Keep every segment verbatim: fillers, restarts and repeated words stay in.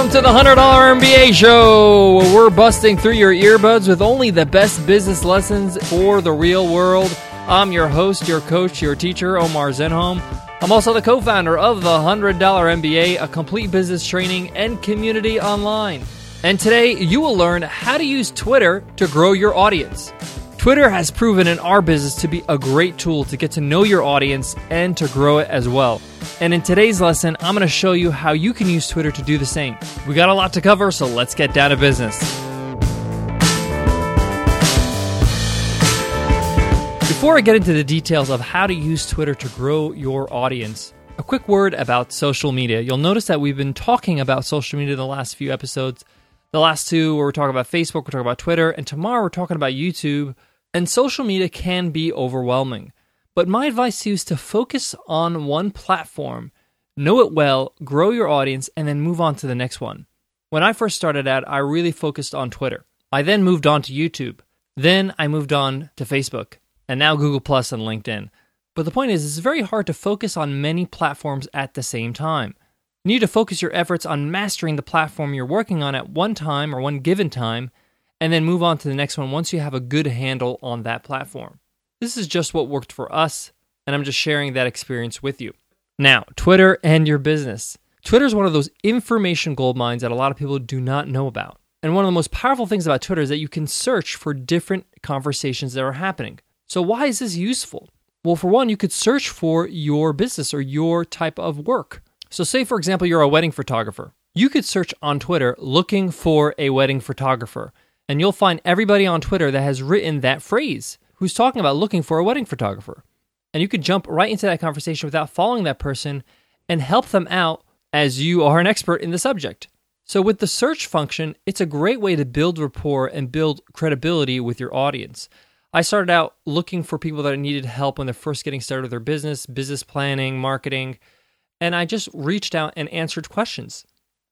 Welcome to the one hundred dollar M B A Show, where we're busting through your earbuds with only the best business lessons for the real world. I'm your host, your coach, your teacher, Omar Zenhom. I'm also the co-founder of the one hundred dollar M B A, a complete business training and community online. And today, you will learn how to use Twitter to grow your audience. Twitter has proven in our business to be a great tool to get to know your audience and to grow it as well. And in today's lesson, I'm going to show you how you can use Twitter to do the same. We got a lot to cover, so let's get down to business. Before I get into the details of how to use Twitter to grow your audience, a quick word about social media. You'll notice that we've been talking about social media the last few episodes. The last two, where we're talking about Facebook, we're talking about Twitter, and tomorrow we're talking about YouTube. And social media can be overwhelming. But my advice to you is to focus on one platform, know it well, grow your audience, and then move on to the next one. When I first started out, I really focused on Twitter. I then moved on to YouTube. Then I moved on to Facebook, and now Google Plus and LinkedIn. But the point is, it's very hard to focus on many platforms at the same time. You need to focus your efforts on mastering the platform you're working on at one time or one given time, and then move on to the next one once you have a good handle on that platform. This is just what worked for us, and I'm just sharing that experience with you. Now, Twitter and your business. Twitter is one of those information gold mines that a lot of people do not know about. And one of the most powerful things about Twitter is that you can search for different conversations that are happening. So why is this useful? Well, for one, you could search for your business or your type of work. So say, for example, you're a wedding photographer. You could search on Twitter looking for a wedding photographer, and you'll find everybody on Twitter that has written that phrase who's talking about looking for a wedding photographer. And you could jump right into that conversation without following that person and help them out as you are an expert in the subject. So with the search function, it's a great way to build rapport and build credibility with your audience. I started out looking for people that needed help when they're first getting started with their business, business planning, marketing, and I just reached out and answered questions.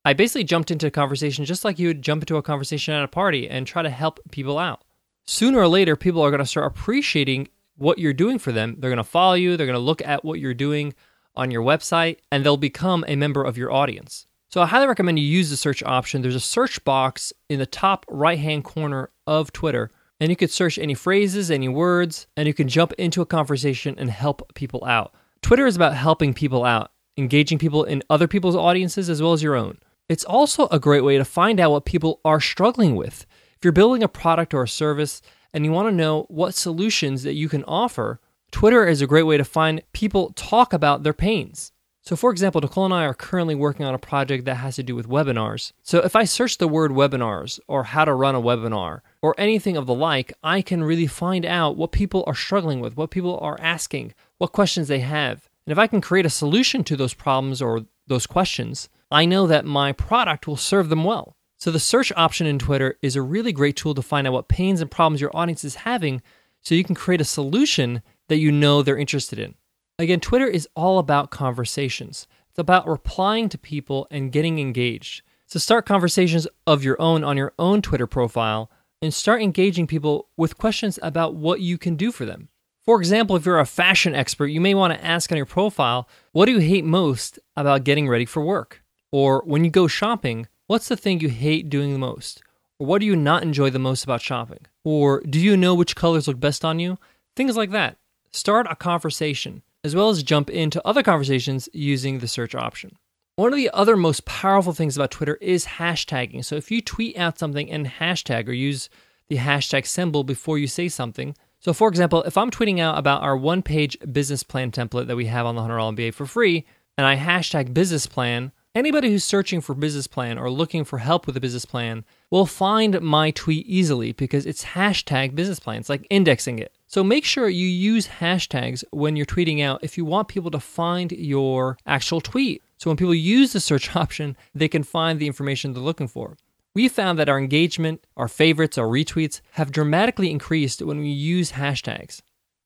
I basically jumped into a conversation just like you would jump into a conversation at a party and try to help people out. Sooner or later, people are going to start appreciating what you're doing for them. They're going to follow you. They're going to look at what you're doing on your website, and they'll become a member of your audience. So I highly recommend you use the search option. There's a search box in the top right-hand corner of Twitter, and you could search any phrases, any words, and you can jump into a conversation and help people out. Twitter is about helping people out, engaging people in other people's audiences as well as your own. It's also a great way to find out what people are struggling with. If you're building a product or a service and you want to know what solutions that you can offer, Twitter is a great way to find people talk about their pains. So for example, Nicole and I are currently working on a project that has to do with webinars. So if I search the word webinars or how to run a webinar or anything of the like, I can really find out what people are struggling with, what people are asking, what questions they have. And if I can create a solution to those problems or those questions, I know that my product will serve them well. So the search option in Twitter is a really great tool to find out what pains and problems your audience is having so you can create a solution that you know they're interested in. Again, Twitter is all about conversations. It's about replying to people and getting engaged. So start conversations of your own on your own Twitter profile and start engaging people with questions about what you can do for them. For example, if you're a fashion expert, you may want to ask on your profile, what do you hate most about getting ready for work? Or when you go shopping, what's the thing you hate doing the most? Or what do you not enjoy the most about shopping? Or do you know which colors look best on you? Things like that. Start a conversation, as well as jump into other conversations using the search option. One of the other most powerful things about Twitter is hashtagging. So if you tweet out something and hashtag or use the hashtag symbol before you say something. So for example, if I'm tweeting out about our one-page business plan template that we have on the one hundred dollar M B A for free, and I hashtag business plan, anybody who's searching for business plan or looking for help with a business plan will find my tweet easily because it's hashtag business plan. It's like indexing it. So make sure you use hashtags when you're tweeting out if you want people to find your actual tweet. So when people use the search option, they can find the information they're looking for. We found that our engagement, our favorites, our retweets have dramatically increased when we use hashtags.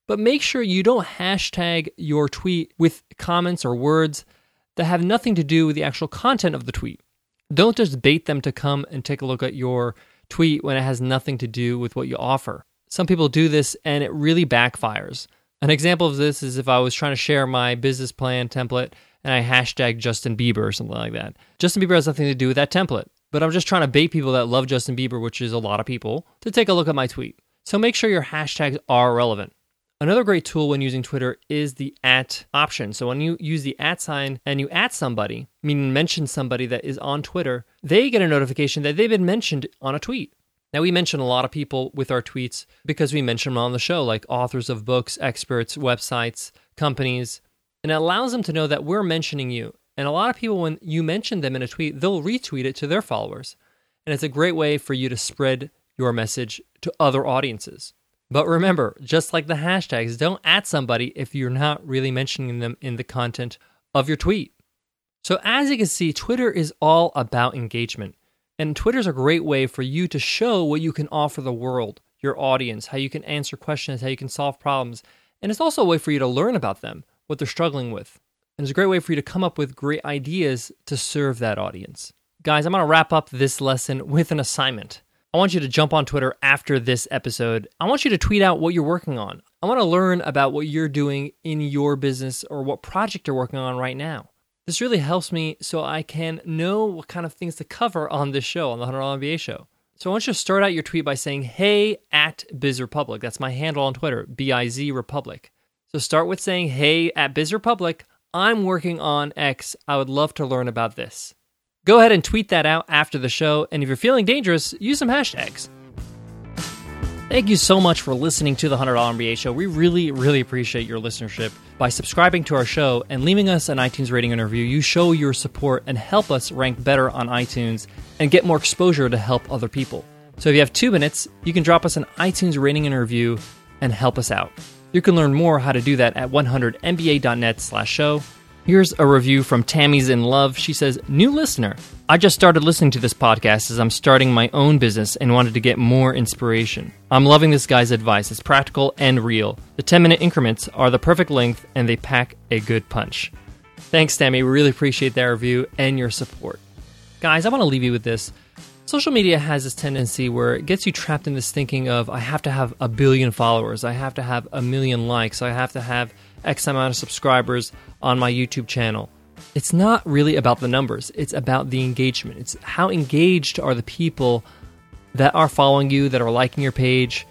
But make sure you don't hashtag your tweet with comments or words that have nothing to do with the actual content of the tweet. Don't just bait them to come and take a look at your tweet when it has nothing to do with what you offer. Some people do this and it really backfires. An example of this is if I was trying to share my business plan template and I hashtag Justin Bieber or something like that. Justin Bieber has nothing to do with that template, but I'm just trying to bait people that love Justin Bieber, which is a lot of people, to take a look at my tweet. So make sure your hashtags are relevant. Another great tool when using Twitter is the at option. So when you use the at sign and you at somebody, meaning mention somebody that is on Twitter, they get a notification that they've been mentioned on a tweet. Now, we mention a lot of people with our tweets because we mention them on the show, like authors of books, experts, websites, companies, and it allows them to know that we're mentioning you. And a lot of people, when you mention them in a tweet, they'll retweet it to their followers. And it's a great way for you to spread your message to other audiences. But remember, just like the hashtags, don't at somebody if you're not really mentioning them in the content of your tweet. So as you can see, Twitter is all about engagement. And Twitter's a great way for you to show what you can offer the world, your audience, how you can answer questions, how you can solve problems. And it's also a way for you to learn about them, what they're struggling with. And it's a great way for you to come up with great ideas to serve that audience. Guys, I'm going to wrap up this lesson with an assignment. I want you to jump on Twitter after this episode. I want you to tweet out what you're working on. I want to learn about what you're doing in your business or what project you're working on right now. This really helps me so I can know what kind of things to cover on this show, on the one hundred dollar M B A show. So I want you to start out your tweet by saying, hey, at BizRepublic. That's my handle on Twitter, B I Z Republic. So start with saying, hey, at BizRepublic, I'm working on X. I would love to learn about this. Go ahead and tweet that out after the show. And if you're feeling dangerous, use some hashtags. Thank you so much for listening to the one hundred dollar M B A Show. We really, really appreciate your listenership. By subscribing to our show and leaving us an iTunes rating and review, you show your support and help us rank better on iTunes and get more exposure to help other people. So if you have two minutes, you can drop us an iTunes rating and review and help us out. You can learn more how to do that at one hundred m b a dot net slash show. Here's a review from Tammy's in Love. She says, new listener, I just started listening to this podcast as I'm starting my own business and wanted to get more inspiration. I'm loving this guy's advice. It's practical and real. The ten-minute increments are the perfect length and they pack a good punch. Thanks, Tammy. We really appreciate that review and your support. Guys, I want to leave you with this. Social media has this tendency where it gets you trapped in this thinking of, I have to have a billion followers. I have to have a million likes. I have to have X amount of subscribers on my YouTube channel. It's not really about the numbers. It's about the engagement. It's how engaged are the people that are following you, that are liking your page.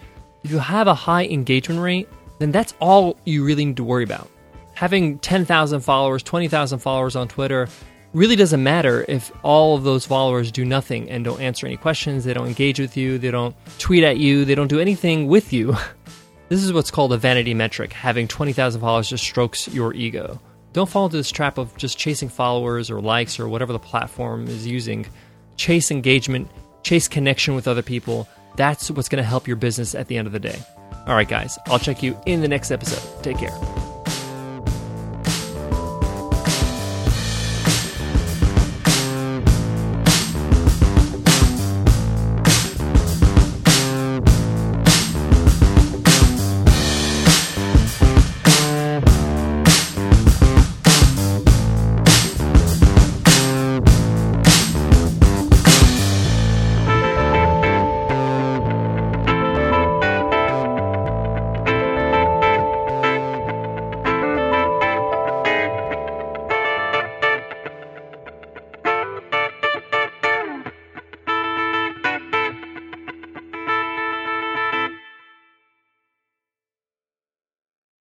If you have a high engagement rate, then that's all you really need to worry about. Having ten thousand followers, twenty thousand followers on Twitter really doesn't matter if all of those followers do nothing and don't answer any questions, they don't engage with you, they don't tweet at you, they don't do anything with you. This is what's called a vanity metric. Having twenty thousand followers just strokes your ego. Don't fall into this trap of just chasing followers or likes or whatever the platform is using. Chase engagement, chase connection with other people. That's what's going to help your business at the end of the day. All right, guys, I'll check you in the next episode. Take care.